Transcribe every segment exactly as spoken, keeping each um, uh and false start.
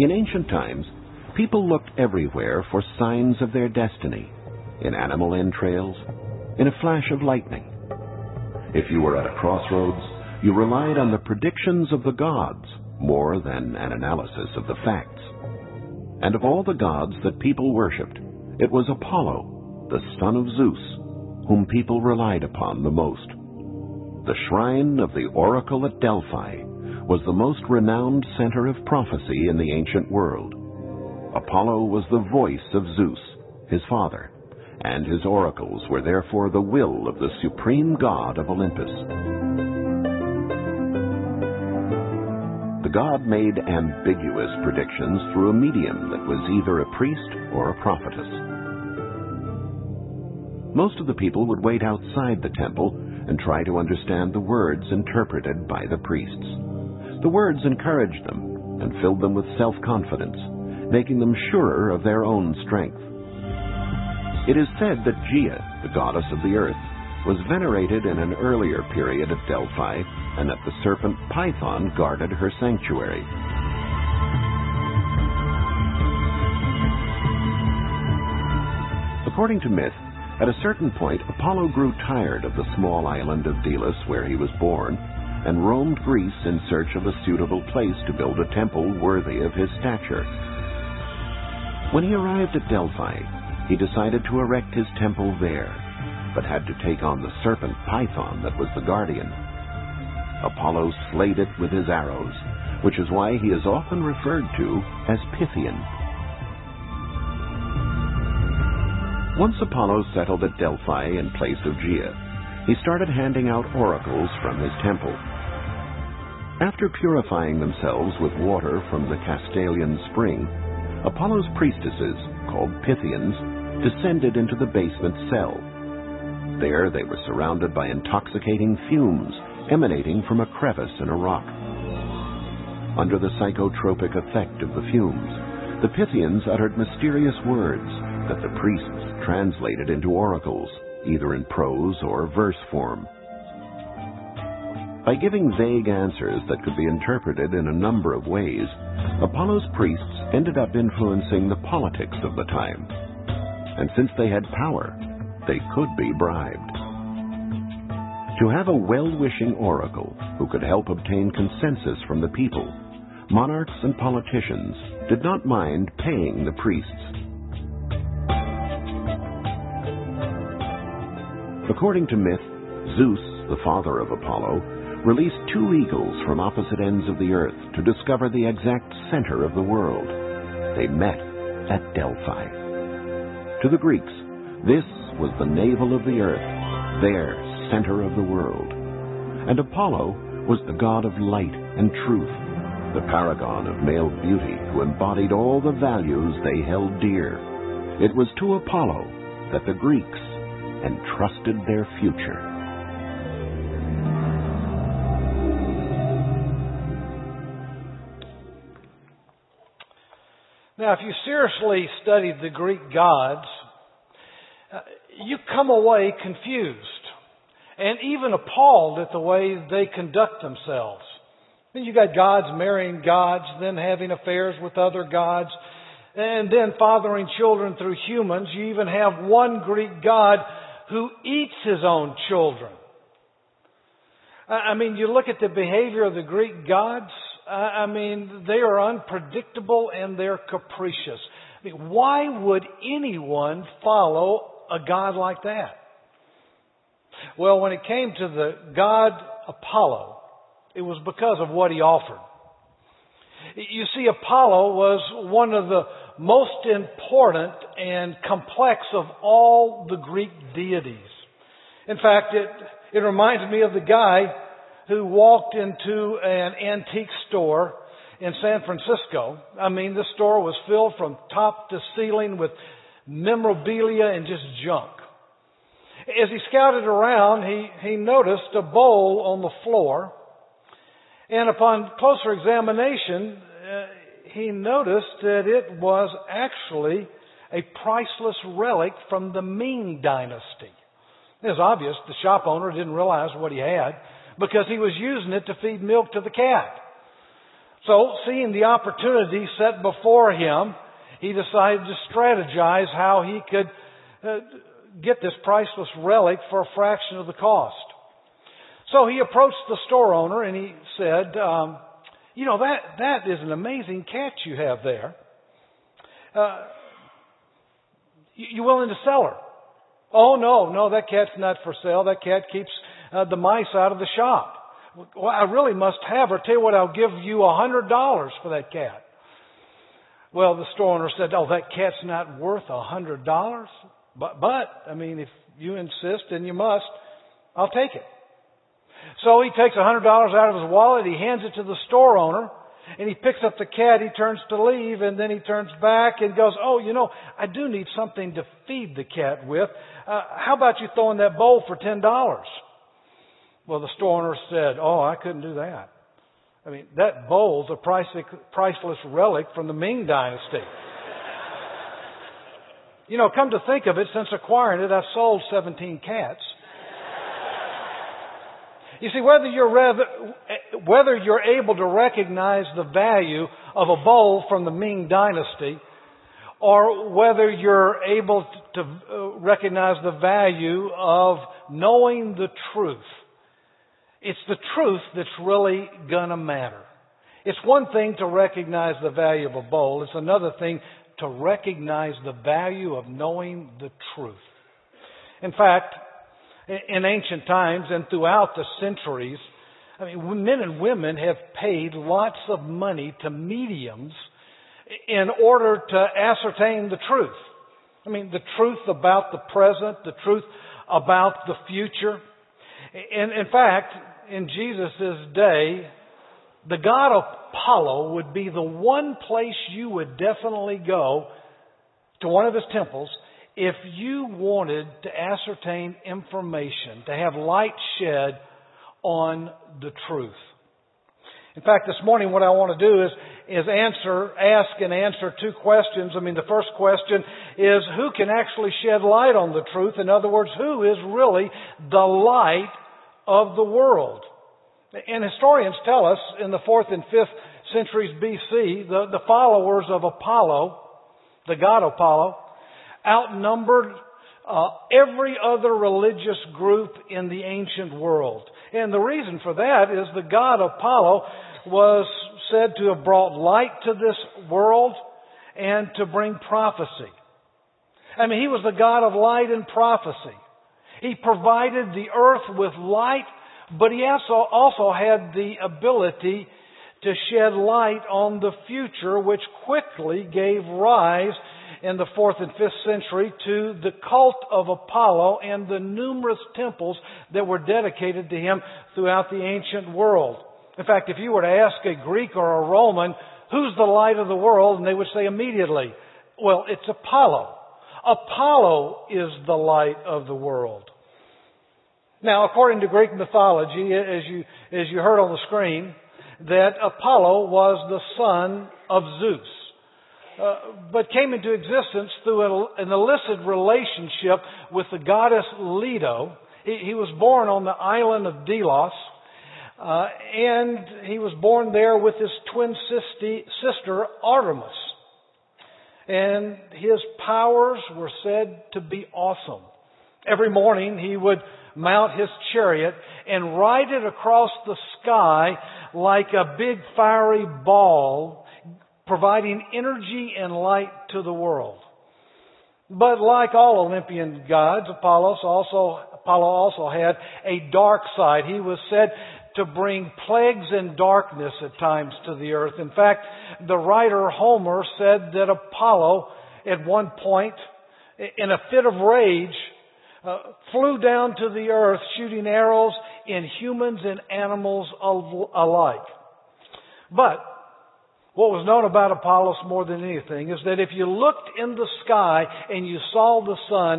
In ancient times, people looked everywhere for signs of their destiny, in animal entrails, in a flash of lightning. If you were at a crossroads, you relied on the predictions of the gods more than an analysis of the facts. And of all the gods that people worshipped, it was Apollo, the son of Zeus, whom people relied upon the most. The shrine of the Oracle at Delphi was the most renowned center of prophecy in the ancient world. Apollo was the voice of Zeus, his father, and his oracles were therefore the will of the supreme god of Olympus. The god made ambiguous predictions through a medium that was either a priest or a prophetess. Most of the people would wait outside the temple and try to understand the words interpreted by the priests. The words encouraged them and filled them with self-confidence, making them surer of their own strength. It is said that Gaia, the goddess of the earth, was venerated in an earlier period at Delphi, and that the serpent Python guarded her sanctuary. According to myth, at a certain point, Apollo grew tired of the small island of Delos where he was born, and roamed Greece in search of a suitable place to build a temple worthy of his stature. When he arrived at Delphi, he decided to erect his temple there, but had to take on the serpent Python that was the guardian. Apollo slayed it with his arrows, which is why he is often referred to as Pythian. Once Apollo settled at Delphi in place of Gaia, he started handing out oracles from his temple. After purifying themselves with water from the Castalian spring, Apollo's priestesses, called Pythians, descended into the basement cell. There they were surrounded by intoxicating fumes emanating from a crevice in a rock. Under the psychotropic effect of the fumes, the Pythians uttered mysterious words that the priests translated into oracles, either in prose or verse form. By giving vague answers that could be interpreted in a number of ways, Apollo's priests ended up influencing the politics of the time. And since they had power, they could be bribed. To have a well-wishing oracle who could help obtain consensus from the people, monarchs and politicians did not mind paying the priests. According to myth, Zeus, the father of Apollo, released two eagles from opposite ends of the earth to discover the exact center of the world. They met at Delphi. To the Greeks, this was the navel of the earth, their center of the world. And Apollo was the god of light and truth, the paragon of male beauty who embodied all the values they held dear. It was to Apollo that the Greeks entrusted their future. Now, if you seriously studied the Greek gods, you come away confused and even appalled at the way they conduct themselves. Then you got gods marrying gods, then having affairs with other gods, and then fathering children through humans. You even have one Greek god who eats his own children. I mean, you look at the behavior of the Greek gods. I mean, they are unpredictable and they're capricious. I mean, why would anyone follow a god like that? Well, when it came to the god Apollo, it was because of what he offered. You see, Apollo was one of the most important and complex of all the Greek deities. In fact, it, it reminds me of the guy who walked into an antique store in San Francisco. I mean, this store was filled from top to ceiling with memorabilia and just junk. As he scouted around, he, he noticed a bowl on the floor, and upon closer examination, uh, he noticed that it was actually a priceless relic from the Ming Dynasty. It was obvious the shop owner didn't realize what he had, because he was using it to feed milk to the cat. So, seeing the opportunity set before him, he decided to strategize how he could uh, get this priceless relic for a fraction of the cost. So he approached the store owner and he said, um, you know, that, that is an amazing cat you have there. Uh, you, you willing to sell her? Oh, no, no, that cat's not for sale. That cat keeps uh, the mice out of the shop. Well, I really must have her. Tell you what, I'll give you a hundred dollars for that cat. Well, the store owner said, oh, that cat's not worth a hundred dollars. But, but, I mean, if you insist and you must, I'll take it. So he takes a hundred dollars out of his wallet. He hands it to the store owner and he picks up the cat. He turns to leave and then he turns back and goes, oh, you know, I do need something to feed the cat with. Uh, how about you throw in that bowl for ten dollars? Well, the store owner said, oh, I couldn't do that. I mean, that bowl's a priceless relic from the Ming Dynasty. You know, come to think of it, since acquiring it, I've sold seventeen cats. You see, whether you're, rather, whether you're able to recognize the value of a bowl from the Ming Dynasty, or whether you're able to recognize the value of knowing the truth, it's the truth that's really gonna matter. It's one thing to recognize the value of a bowl. It's another thing to recognize the value of knowing the truth. In fact, in ancient times and throughout the centuries, I mean, men and women have paid lots of money to mediums in order to ascertain the truth. I mean, the truth about the present, the truth about the future. And in fact, in Jesus' day, the god Apollo would be the one place you would definitely go to one of his temples if you wanted to ascertain information, to have light shed on the truth. In fact, this morning what I want to do is, is answer, ask and answer two questions. I mean, the first question is, who can actually shed light on the truth? In other words, who is really the light of the world? And historians tell us in the fourth and fifth centuries B C, the, the followers of Apollo, the god Apollo, outnumbered uh, every other religious group in the ancient world. And the reason for that is the god Apollo was said to have brought light to this world and to bring prophecy. I mean, he was the god of light and prophecy. He provided the earth with light, but he also, also had the ability to shed light on the future, which quickly gave rise in the fourth and fifth century to the cult of Apollo and the numerous temples that were dedicated to him throughout the ancient world. In fact, if you were to ask a Greek or a Roman, who's the light of the world? And they would say immediately, well, it's Apollo. Apollo is the light of the world. Now, according to Greek mythology, as you, as you heard on the screen, that Apollo was the son of Zeus, uh, but came into existence through a, an illicit relationship with the goddess Leto. He, he was born on the island of Delos, uh, and he was born there with his twin sister, sister Artemis. And his powers were said to be awesome. Every morning he would mount his chariot and ride it across the sky like a big fiery ball, providing energy and light to the world. But like all Olympian gods, Apollo also, Apollo also had a dark side. He was said to bring plagues and darkness at times to the earth. In fact, the writer Homer said that Apollo, at one point, in a fit of rage, Uh, flew down to the earth shooting arrows in humans and animals al- alike. But what was known about Apollos more than anything is that if you looked in the sky and you saw the sun,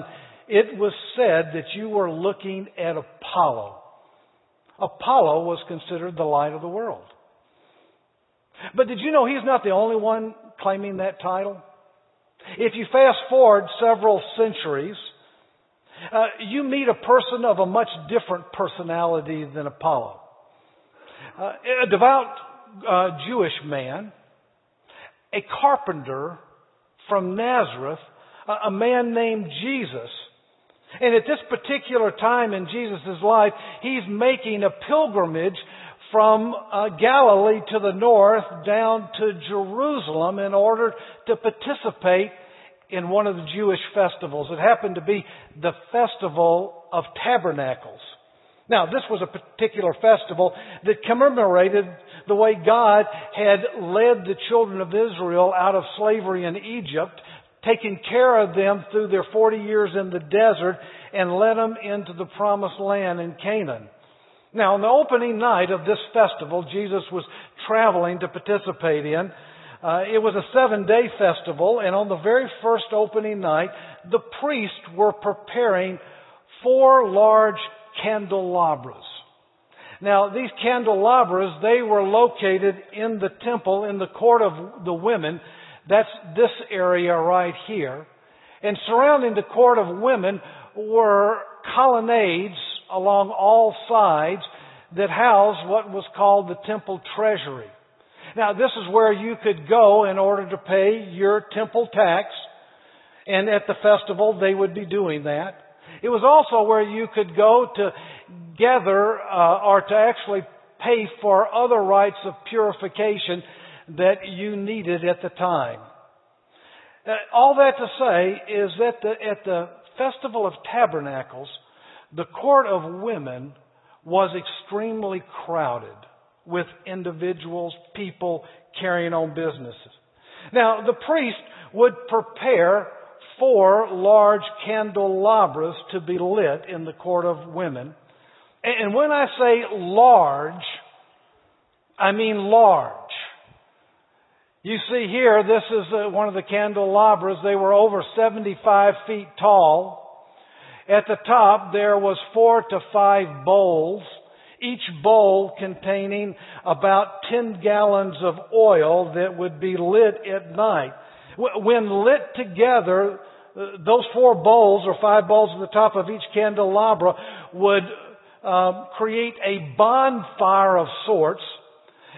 it was said that you were looking at Apollo. Apollo was considered the light of the world. But did you know he's not the only one claiming that title? If you fast forward several centuries, Uh, you meet a person of a much different personality than Apollo. Uh, a devout uh, Jewish man, a carpenter from Nazareth, a, a man named Jesus. And at this particular time in Jesus' life, he's making a pilgrimage from uh, Galilee to the north down to Jerusalem in order to participate in one of the Jewish festivals. It happened to be the Festival of Tabernacles. Now, this was a particular festival that commemorated the way God had led the children of Israel out of slavery in Egypt, taken care of them through their forty years in the desert, and led them into the promised land in Canaan. Now, on the opening night of this festival, Jesus was traveling to participate in. Uh, it was a seven-day festival, and on the very first opening night, the priests were preparing four large candelabras. Now, these candelabras, they were located in the temple, in the court of the women. That's this area right here. And surrounding the court of women were colonnades along all sides that housed what was called the temple treasury. Now, this is where you could go in order to pay your temple tax, and at the festival they would be doing that. It was also where you could go to gather uh, or to actually pay for other rites of purification that you needed at the time. Uh, all that to say is that the, at the Festival of Tabernacles, the court of women was extremely crowded with individuals, people carrying on businesses. Now, the priest would prepare four large candelabras to be lit in the court of women. And when I say large, I mean large. You see here, this is one of the candelabras. They were over seventy-five feet tall. At the top, there was four to five bowls, each bowl containing about ten gallons of oil that would be lit at night. When lit together, those four bowls or five bowls at the top of each candelabra would uh, create a bonfire of sorts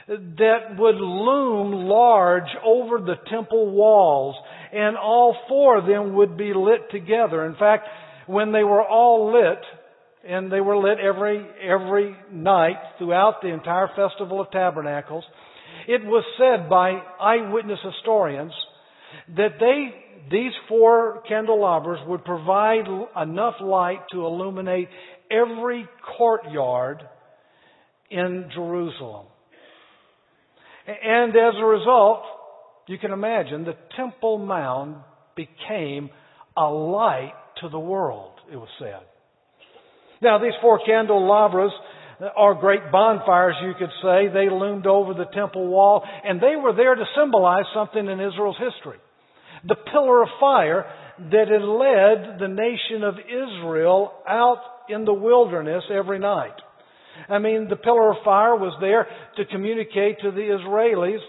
that would loom large over the temple walls, and all four of them would be lit together. In fact, when they were all lit, and they were lit every every night throughout the entire Festival of Tabernacles, it was said by eyewitness historians that they these four candelabras would provide enough light to illuminate every courtyard in Jerusalem. And as a result, you can imagine, the Temple Mount became a light to the world, it was said. Now, these four candelabras, or great bonfires, you could say, they loomed over the temple wall, and they were there to symbolize something in Israel's history. The pillar of fire that had led the nation of Israel out in the wilderness every night. I mean, the pillar of fire was there to communicate to the Israelis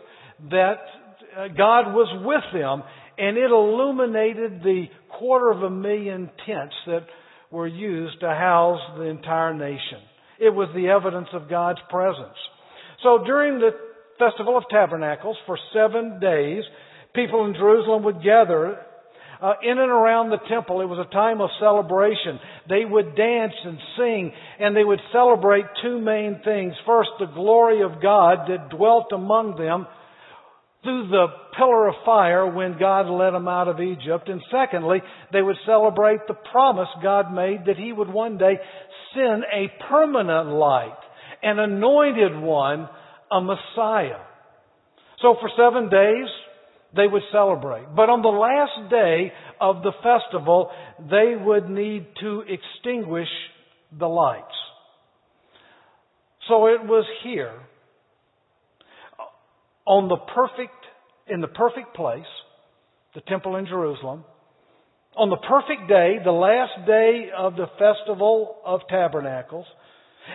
that God was with them, and it illuminated the quarter of a million tents that were used to house the entire nation. It was the evidence of God's presence. So during the Festival of Tabernacles, for seven days, people in Jerusalem would gather uh, in and around the temple. It was a time of celebration. They would dance and sing, and they would celebrate two main things. First, the glory of God that dwelt among them through the pillar of fire when God led them out of Egypt. And secondly, they would celebrate the promise God made that He would one day send a permanent light, an anointed one, a Messiah. So for seven days, they would celebrate. But on the last day of the festival, they would need to extinguish the lights. So it was here, On the perfect, in the perfect place, the temple in Jerusalem, on the perfect day, the last day of the Festival of Tabernacles,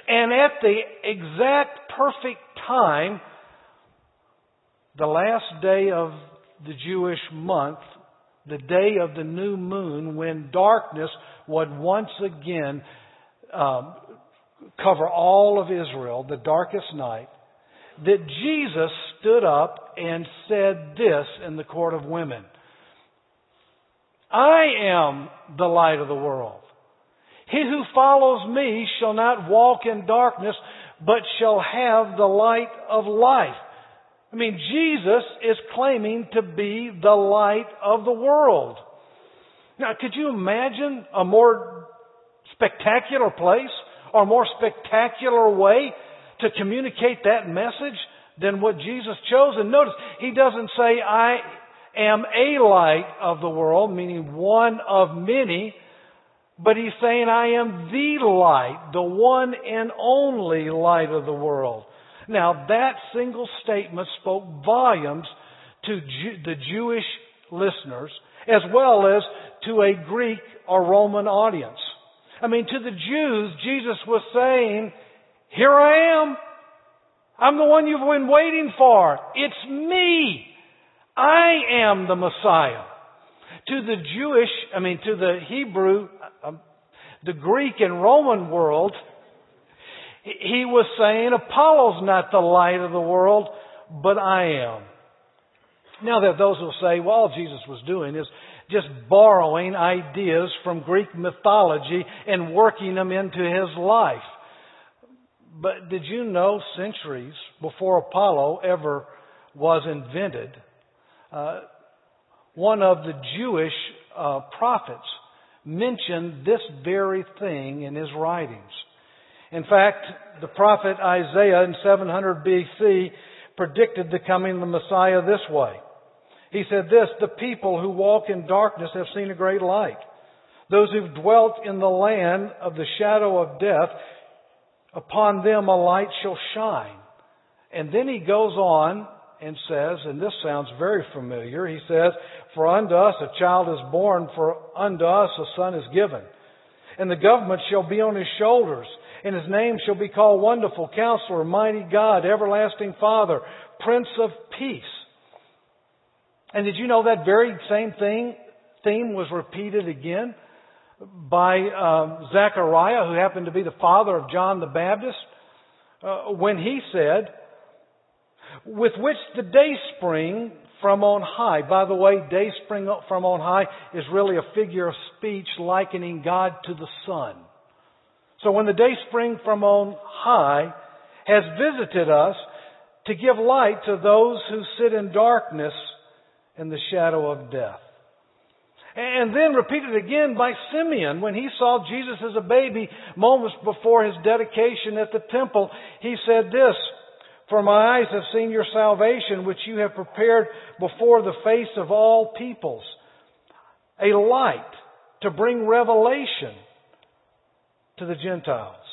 and at the exact perfect time, the last day of the Jewish month, the day of the new moon, when darkness would once again um, cover all of Israel, the darkest night, that Jesus stood up and said this in the court of women: I am the light of the world. He who follows me shall not walk in darkness, but shall have the light of life. I mean, Jesus is claiming to be the light of the world. Now, could you imagine a more spectacular place or a more spectacular way to communicate that message than what Jesus chose? And notice, he doesn't say, I am a light of the world, meaning one of many, but he's saying, I am the light, the one and only light of the world. Now, that single statement spoke volumes to Ju- the Jewish listeners, as well as to a Greek or Roman audience. I mean, to the Jews, Jesus was saying, here I am. I'm the one you've been waiting for. It's me. I am the Messiah. To the Jewish, I mean, to the Hebrew, um, the Greek and Roman world, he was saying, Apollo's not the light of the world, but I am. Now, there are those who say, well, all Jesus was doing is just borrowing ideas from Greek mythology and working them into his life. But did you know centuries before Apollo ever was invented, uh, one of the Jewish uh, prophets mentioned this very thing in his writings? In fact, the prophet Isaiah in seven hundred B C predicted the coming of the Messiah this way. He said this: the people who walk in darkness have seen a great light. Those who've dwelt in the land of the shadow of death, upon them a light shall shine. And then he goes on and says, and this sounds very familiar, he says, for unto us a child is born, for unto us a son is given. And the government shall be on his shoulders, and his name shall be called Wonderful Counselor, Mighty God, Everlasting Father, Prince of Peace. And did you know that very same thing theme was repeated again by um, Zechariah, who happened to be the father of John the Baptist, uh, when he said, with which the day spring from on high. By the way, day spring from on high is really a figure of speech likening God to the sun. So when the day spring from on high has visited us to give light to those who sit in darkness and the shadow of death. And then repeated again by Simeon when he saw Jesus as a baby moments before his dedication at the temple. He said this: for my eyes have seen your salvation, which you have prepared before the face of all peoples, a light to bring revelation to the Gentiles,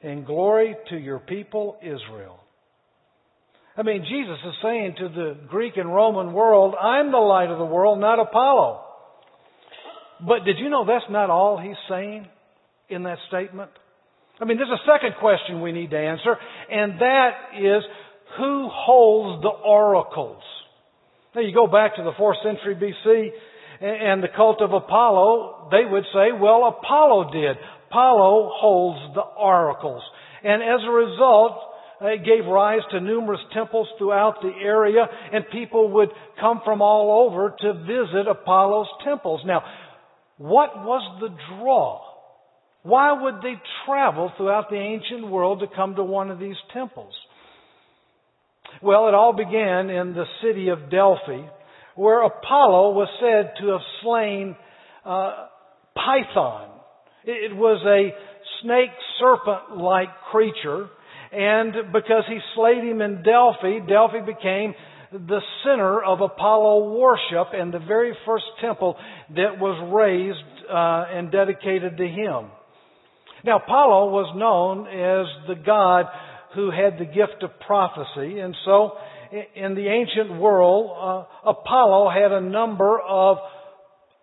and glory to your people Israel. I mean, Jesus is saying to the Greek and Roman world, I'm the light of the world, not Apollo. But did you know that's not all he's saying in that statement? I mean, there's a second question we need to answer, and that is, who holds the oracles? Now, you go back to the fourth century B C and the cult of Apollo, they would say, well, Apollo did. Apollo holds the oracles. And as a result, it gave rise to numerous temples throughout the area, and people would come from all over to visit Apollo's temples. Now, what was the draw? Why would they travel throughout the ancient world to come to one of these temples? Well, it all began in the city of Delphi, where Apollo was said to have slain uh, Python. It was a snake serpent-like creature, and because he slayed him in Delphi, Delphi became the center of Apollo worship and the very first temple that was raised uh, and dedicated to him. Now, Apollo was known as the god who had the gift of prophecy, and so in the ancient world, uh, Apollo had a number of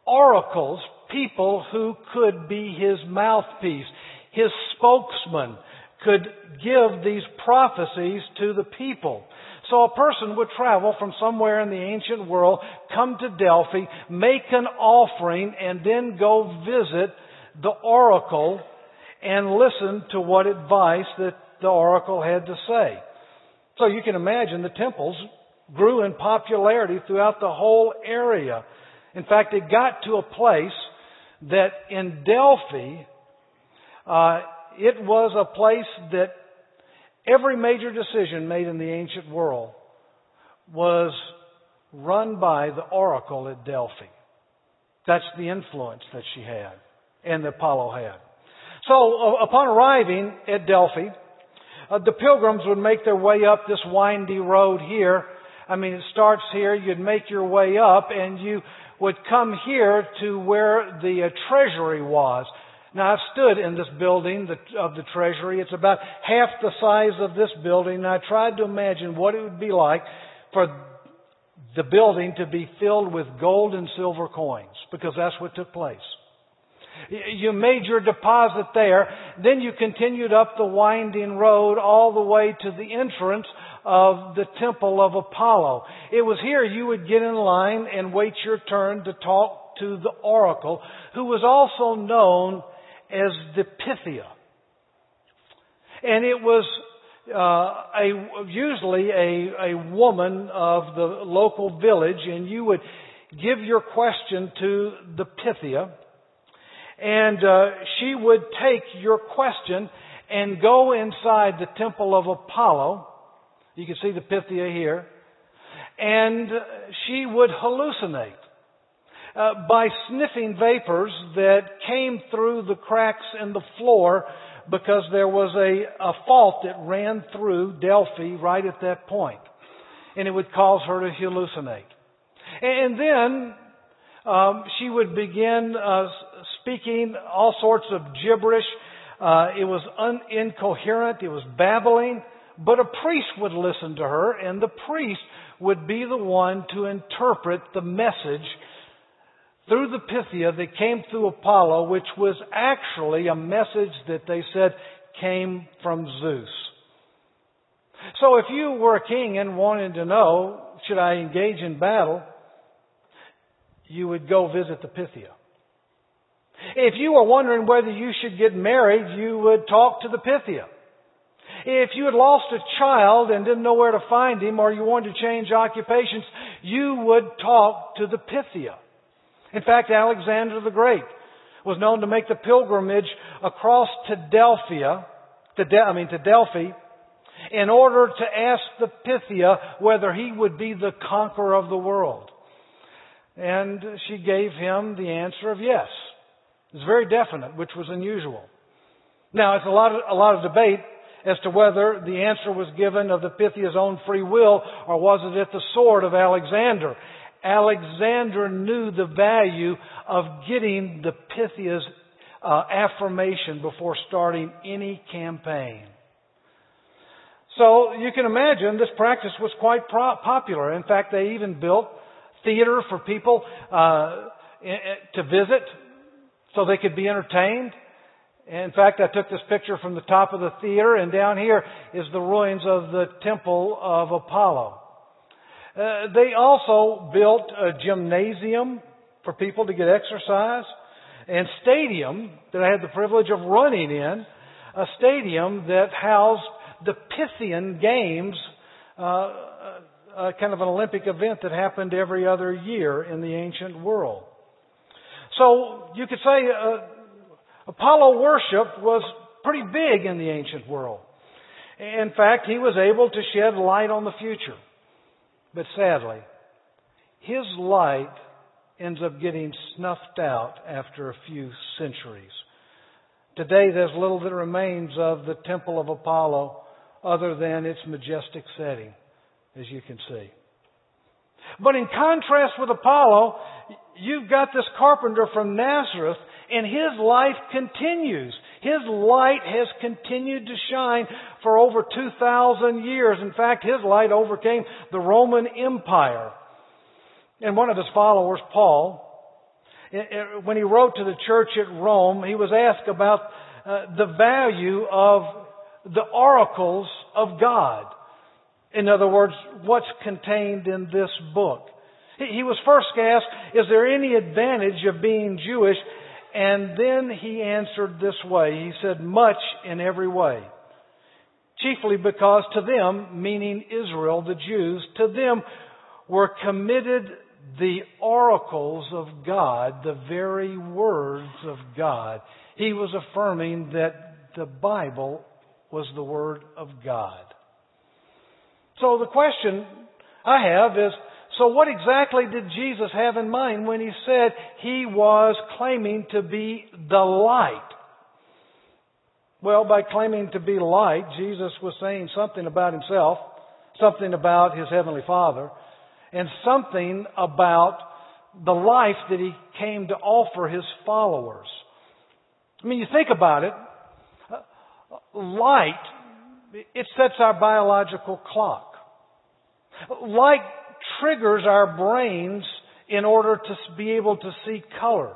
oracles, people who could be his mouthpiece, his spokesman, could give these prophecies to the people. So a person would travel from somewhere in the ancient world, come to Delphi, make an offering, and then go visit the oracle and listen to what advice that the oracle had to say. So you can imagine the temples grew in popularity throughout the whole area. In fact, it got to a place that in Delphi, uh, it was a place that every major decision made in the ancient world was run by the Oracle at Delphi. That's the influence that she had and that Apollo had. So uh, upon arriving at Delphi, uh, the pilgrims would make their way up this windy road here. I mean, it starts here. You'd make your way up and you would come here to where the uh, treasury was. Now, I've stood in this building of the treasury. It's about half the size of this building. And I tried to imagine what it would be like for the building to be filled with gold and silver coins, because that's what took place. You made your deposit there. Then you continued up the winding road all the way to the entrance of the temple of Apollo. It was here you would get in line and wait your turn to talk to the Oracle, who was also known as the Pythia. And it was uh, a, usually a, a woman of the local village, and you would give your question to the Pythia. And uh, she would take your question and go inside the temple of Apollo. You can see the Pythia here. And she would hallucinate uh, by sniffing vapors that came through the cracks in the floor, because there was a, a fault that ran through Delphi right at that point. And it would cause her to hallucinate. And then Um, she would begin uh, speaking all sorts of gibberish. Uh, it was un- incoherent. It was babbling. But a priest would listen to her, and the priest would be the one to interpret the message through the Pythia that came through Apollo, which was actually a message that they said came from Zeus. So if you were a king and wanted to know, should I engage in battle, you would go visit the Pythia. If you were wondering whether you should get married, you would talk to the Pythia. If you had lost a child and didn't know where to find him, or you wanted to change occupations, you would talk to the Pythia. In fact, Alexander the Great was known to make the pilgrimage across to Delphia, to De- I mean to Delphi, in order to ask the Pythia whether he would be the conqueror of the world. And she gave him the answer of yes. It was very definite, which was unusual. Now, it's a lot of, a lot of debate as to whether the answer was given of the Pythia's own free will, or was it at the sword of Alexander. Alexander knew the value of getting the Pythia's uh, affirmation before starting any campaign. So you can imagine this practice was quite pro- popular. In fact, they even built theater for people uh, to visit so they could be entertained. In fact, I took this picture from the top of the theater, and down here is the ruins of the temple of Apollo. Uh, they also built a gymnasium for people to get exercise, and stadium that I had the privilege of running in, a stadium that housed the Pythian Games, uh Uh, kind of an Olympic event that happened every other year in the ancient world. So you could say uh, Apollo worship was pretty big in the ancient world. In fact, he was able to shed light on the future. But sadly, his light ends up getting snuffed out after a few centuries. Today, there's little that remains of the Temple of Apollo other than its majestic setting, as you can see. But in contrast with Apollo, you've got this carpenter from Nazareth, and his life continues. His light has continued to shine for over two thousand years. In fact, his light overcame the Roman Empire. And one of his followers, Paul, when he wrote to the church at Rome, he was asked about uh, the value of the oracles of God. In other words, what's contained in this book? He was first asked, is there any advantage of being Jewish? And then he answered this way. He said, much in every way. chiefly because to them, meaning Israel, the Jews, to them were committed the oracles of God, the very words of God. He was affirming that the Bible was the Word of God. So the question I have is, so what exactly did Jesus have in mind when he said he was claiming to be the light? Well, by claiming to be light, Jesus was saying something about himself, something about his heavenly Father, and something about the life that he came to offer his followers. I mean, you think about it. Light, it sets our biological clock. Light triggers our brains in order to be able to see color.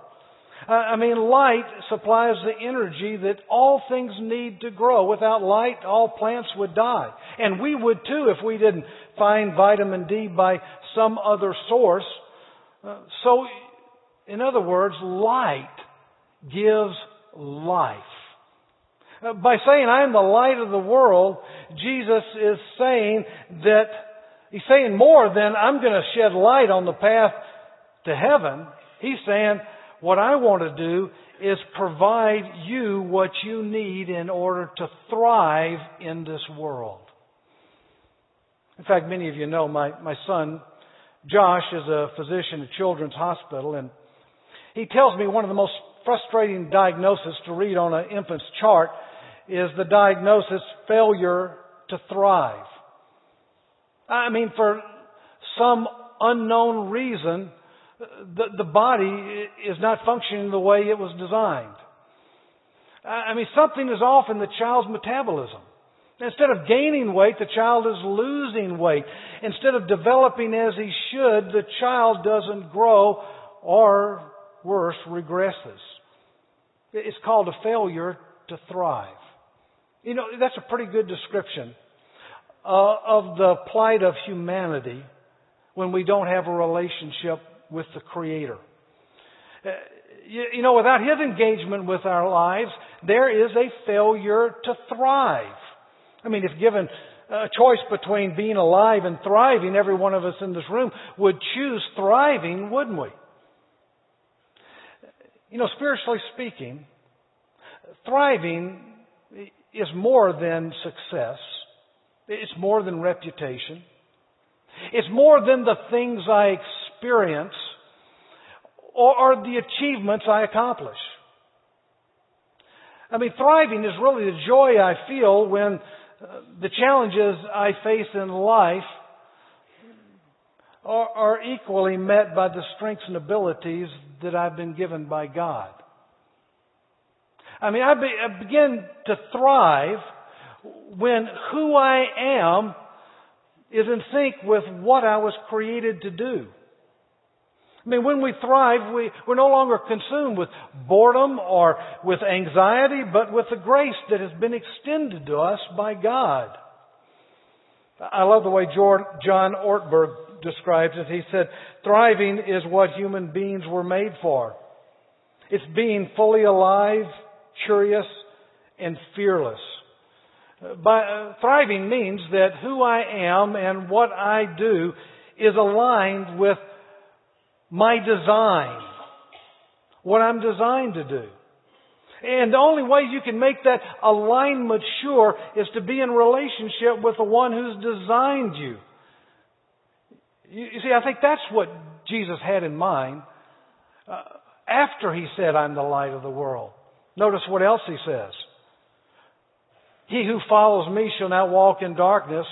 I mean, light supplies the energy that all things need to grow. Without light, all plants would die. And we would too if we didn't find vitamin D by some other source. So, in other words, light gives life. By saying, I am the light of the world, Jesus is saying that, he's saying more than I'm going to shed light on the path to heaven. He's saying, what I want to do is provide you what you need in order to thrive in this world. In fact, many of you know my, my son, Josh, is a physician at Children's Hospital, and he tells me one of the most frustrating diagnoses to read on an infant's chart is the diagnosis failure to thrive. I mean, for some unknown reason, the, the body is not functioning the way it was designed. I mean, something is off in the child's metabolism. Instead of gaining weight, the child is losing weight. Instead of developing as he should, the child doesn't grow or, worse, regresses. It's called a failure to thrive. You know, that's a pretty good description uh, of the plight of humanity when we don't have a relationship with the Creator. Uh, you, you know, without His engagement with our lives, there is a failure to thrive. I mean, if given a choice between being alive and thriving, every one of us in this room would choose thriving, wouldn't we? You know, spiritually speaking, thriving is more than success. It's more than reputation. It's more than the things I experience or the achievements I accomplish. I mean, thriving is really the joy I feel when the challenges I face in life are equally met by the strengths and abilities that I've been given by God. I mean, I, be, I begin to thrive when who I am is in sync with what I was created to do. I mean, when we thrive, we, we're no longer consumed with boredom or with anxiety, but with the grace that has been extended to us by God. I love the way John Ortberg describes it. He said, thriving is what human beings were made for. It's being fully alive, curious, and fearless. By, uh, thriving means that who I am and what I do is aligned with my design, what I'm designed to do. And the only way you can make that alignment sure is to be in relationship with the one who's designed you. You see, I think that's what Jesus had in mind uh, after he said, I'm the light of the world. Notice what else he says. He who follows me shall not walk in darkness,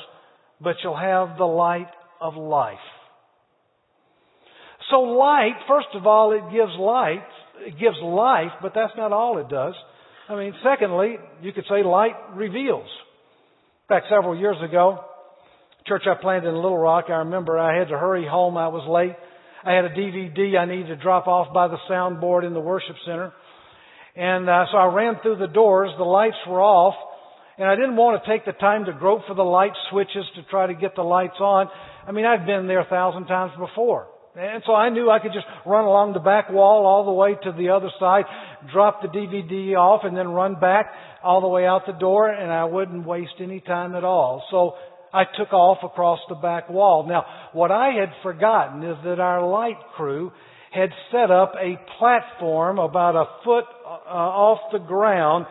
but shall have the light of life. So light, first of all, it gives light, it gives life, but that's not all it does. I mean, secondly, you could say light reveals. In fact, several years ago, church I planted in Little Rock, I remember I had to hurry home. I was late. I had a D V D I needed to drop off by the soundboard in the worship center. And uh, so I ran through the doors. The lights were off. And I didn't want to take the time to grope for the light switches to try to get the lights on. I mean, I've been there a thousand times before. And so I knew I could just run along the back wall all the way to the other side, drop the D V D off, and then run back all the way out the door, and I wouldn't waste any time at all. So I took off across the back wall. Now, what I had forgotten is that our light crew had set up a platform about a foot uh, off the ground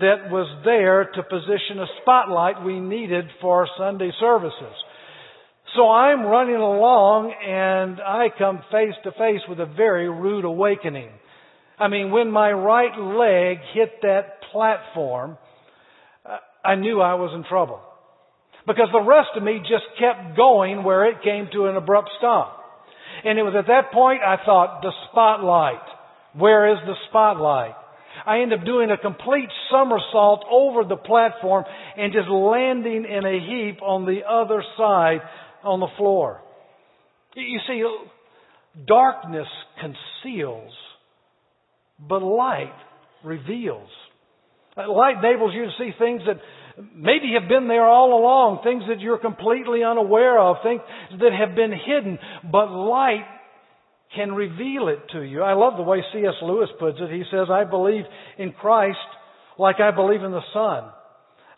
that was there to position a spotlight we needed for Sunday services. So I'm running along, and I come face to face with a very rude awakening. I mean, when my right leg hit that platform, I knew I was in trouble, because the rest of me just kept going where it came to an abrupt stop. And it was at that point I thought, the spotlight. Where is the spotlight? I end up doing a complete somersault over the platform and just landing in a heap on the other side on the floor. You see, darkness conceals, but light reveals. Light enables you to see things that maybe have been there all along, things that you're completely unaware of, things that have been hidden, but light can reveal it to you. I love the way C S Lewis puts it. He says, I believe in Christ like I believe in the sun,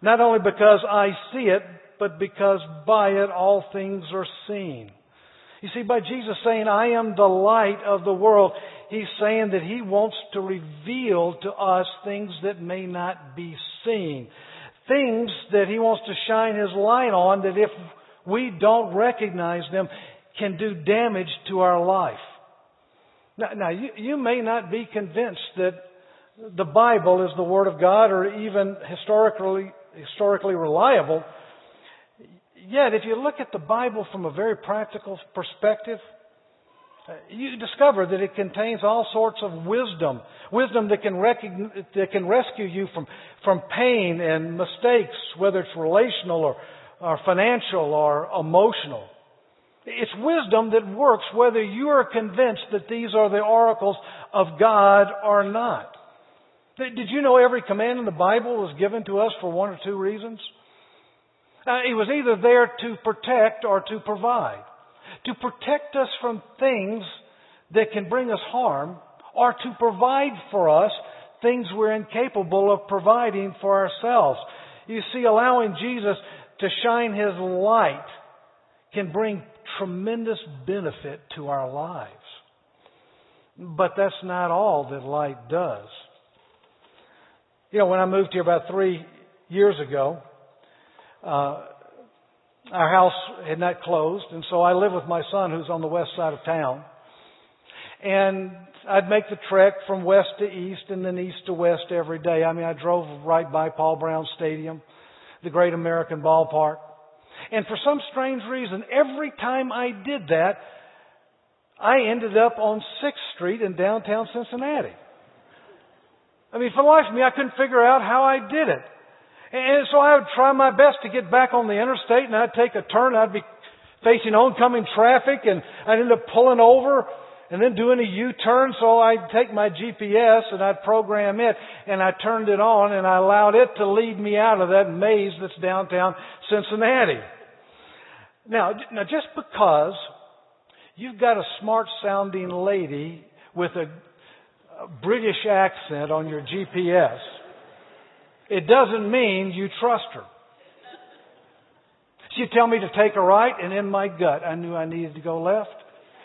not only because I see it, but because by it all things are seen. You see, by Jesus saying, I am the light of the world, He's saying that He wants to reveal to us things that may not be seen, things that He wants to shine His light on that if we don't recognize them can do damage to our life. Now, now you, you may not be convinced that the Bible is the Word of God or even historically historically reliable. Yet, if you look at the Bible from a very practical perspective, you discover that it contains all sorts of wisdom, wisdom that can, rec- that can rescue you from, from pain and mistakes, whether it's relational or, or financial or emotional. It's wisdom that works whether you are convinced that these are the oracles of God or not. Did you know every command in the Bible was given to us for one or two reasons? Uh, it was either there to protect or to provide, to protect us from things that can bring us harm or to provide for us things we're incapable of providing for ourselves. You see, allowing Jesus to shine His light can bring tremendous benefit to our lives. But that's not all that light does. You know, when I moved here about three years ago, Uh, our house had not closed, and so I live with my son who's on the west side of town. And I'd make the trek from west to east and then east to west every day. I mean, I drove right by Paul Brown Stadium, the great American ballpark. And for some strange reason, every time I did that, I ended up on sixth street in downtown Cincinnati. I mean, for the life of me, I couldn't figure out how I did it. And so I would try my best to get back on the interstate, and I'd take a turn. I'd be facing oncoming traffic, and I'd end up pulling over and then doing a U-turn. So I'd take my G P S, and I'd program it, and I turned it on, and I allowed it to lead me out of that maze that's downtown Cincinnati. Now, now just because you've got a smart-sounding lady with a British accent on your G P S, it doesn't mean you trust her. She'd tell me to take a right, and in my gut, I knew I needed to go left.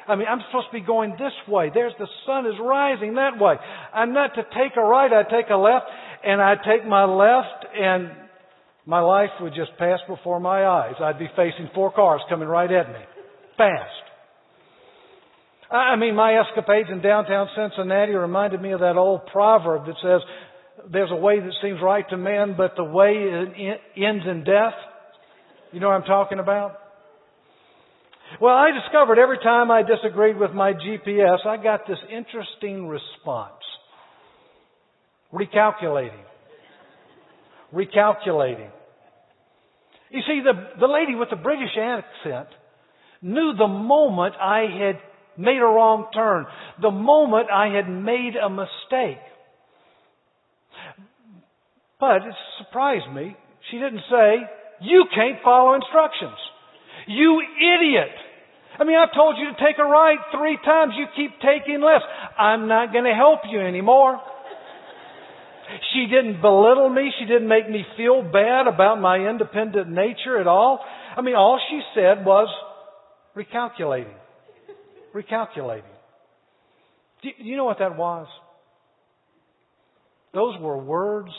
I mean, I'm supposed to be going this way. There's the sun is rising that way. I'm not to take a right. I take a left, and I take my left, and my life would just pass before my eyes. I'd be facing four cars coming right at me, fast. I mean, my escapades in downtown Cincinnati reminded me of that old proverb that says, there's a way that seems right to man, but the way ends in death. You know what I'm talking about? Well, I discovered every time I disagreed with my G P S, I got this interesting response. Recalculating. Recalculating. You see, the, the lady with the British accent knew the moment I had made a wrong turn, the moment I had made a mistake. But it surprised me. She didn't say, you can't follow instructions. You idiot. I mean, I've told you to take a right three times. You keep taking left. I'm not going to help you anymore. She didn't belittle me. She didn't make me feel bad about my independent nature at all. I mean, all she said was recalculating. Recalculating. Do you know what that was? Those were words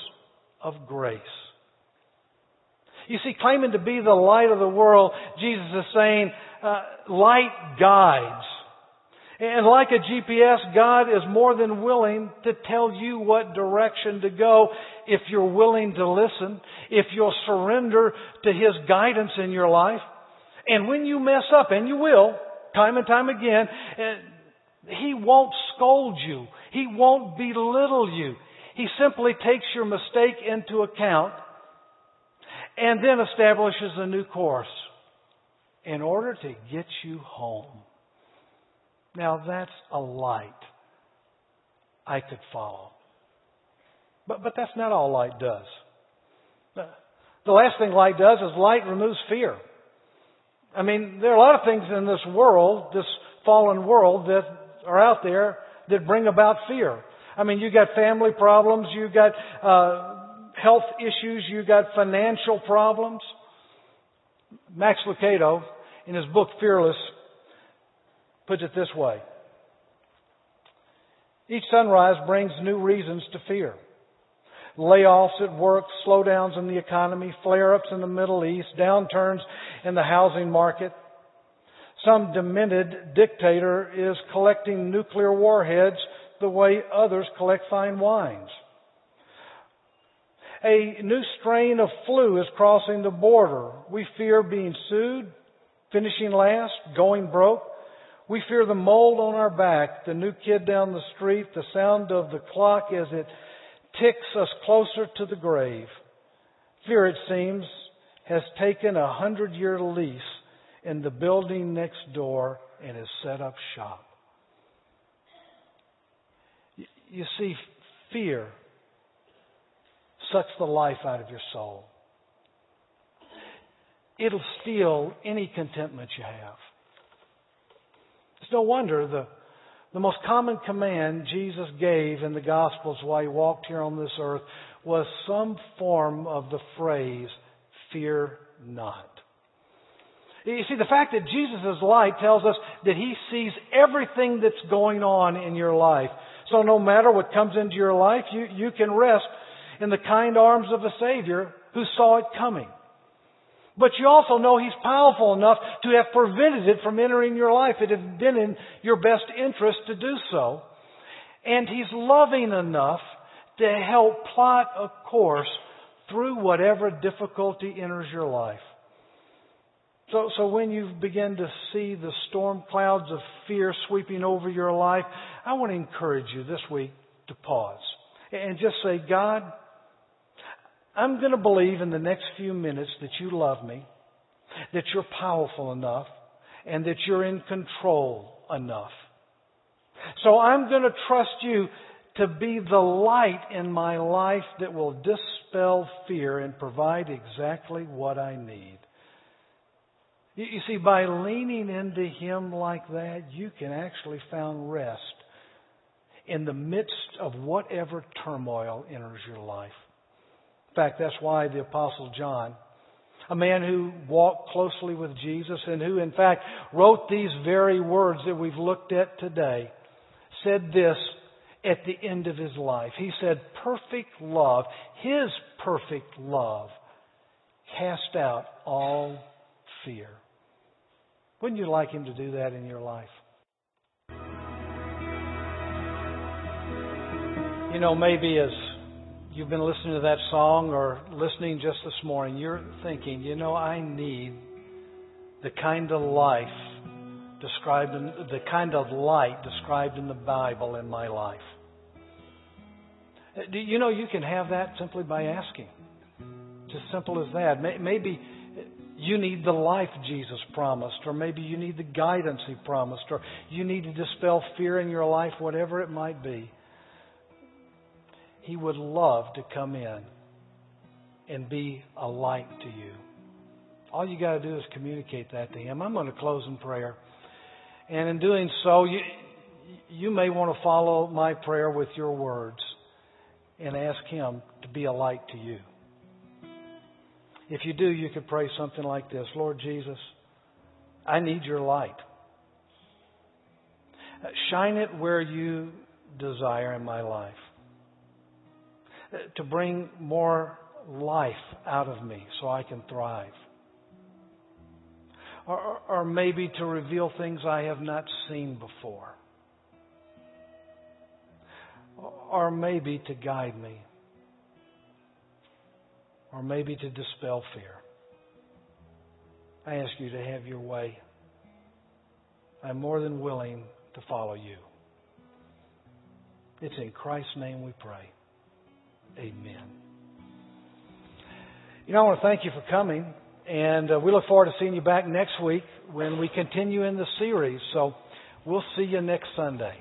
of grace. You see, claiming to be the light of the world, Jesus is saying, uh, light guides. And like a G P S, God is more than willing to tell you what direction to go if you're willing to listen, if you'll surrender to His guidance in your life. And when you mess up, and you will, time and time again, He won't scold you. He won't belittle you. He simply takes your mistake into account and then establishes a new course in order to get you home. Now that's a light I could follow. But, but that's not all light does. The last thing light does is light removes fear. I mean, there are a lot of things in this world, this fallen world, that are out there that bring about fear. I mean, you got family problems, you got uh, health issues, you got financial problems. Max Lucado, in his book Fearless, puts it this way. Each sunrise brings new reasons to fear. Layoffs at work, slowdowns in the economy, flare-ups in the Middle East, downturns in the housing market. Some demented dictator is collecting nuclear warheads the way others collect fine wines. A new strain of flu is crossing the border. We fear being sued, finishing last, going broke. We fear the mold on our back, the new kid down the street, the sound of the clock as it ticks us closer to the grave. Fear, it seems, has taken a hundred-year lease in the building next door and has set up shop. You see, fear sucks the life out of your soul. It'll steal any contentment you have. It's no wonder the, the most common command Jesus gave in the Gospels while He walked here on this earth was some form of the phrase, fear not. You see, the fact that Jesus' light tells us that He sees everything that's going on in your life. So no matter what comes into your life, you, you can rest in the kind arms of a Savior who saw it coming. But you also know He's powerful enough to have prevented it from entering your life. It had been in your best interest to do so. And He's loving enough to help plot a course through whatever difficulty enters your life. So, so when you begin to see the storm clouds of fear sweeping over your life, I want to encourage you this week to pause and just say, God, I'm going to believe in the next few minutes that You love me, that You're powerful enough, and that You're in control enough. So I'm going to trust You to be the light in my life that will dispel fear and provide exactly what I need. You see, by leaning into Him like that, you can actually find rest in the midst of whatever turmoil enters your life. In fact, that's why the Apostle John, a man who walked closely with Jesus and who, in fact, wrote these very words that we've looked at today, said this at the end of his life. He said, perfect love, His perfect love, cast out all fear. Wouldn't you like Him to do that in your life? You know, maybe as you've been listening to that song or listening just this morning, you're thinking, you know, I need the kind of life described in the kind of light described in the Bible in my life. Do you know you can have that simply by asking? Just simple as that. Maybe you need the life Jesus promised, or maybe you need the guidance He promised, or you need to dispel fear in your life, whatever it might be. He would love to come in and be a light to you. All you got to do is communicate that to Him. I'm going to close in prayer. And in doing so, you, you may want to follow my prayer with your words and ask Him to be a light to you. If you do, you could pray something like this. Lord Jesus, I need your light. Shine it where you desire in my life. To bring more life out of me so I can thrive. Or, or maybe to reveal things I have not seen before. Or maybe to guide me. Or maybe to dispel fear. I ask you to have your way. I'm more than willing to follow you. It's in Christ's name we pray. Amen. You know, I want to thank you for coming. And uh, we look forward to seeing you back next week when we continue in the series. So we'll see you next Sunday.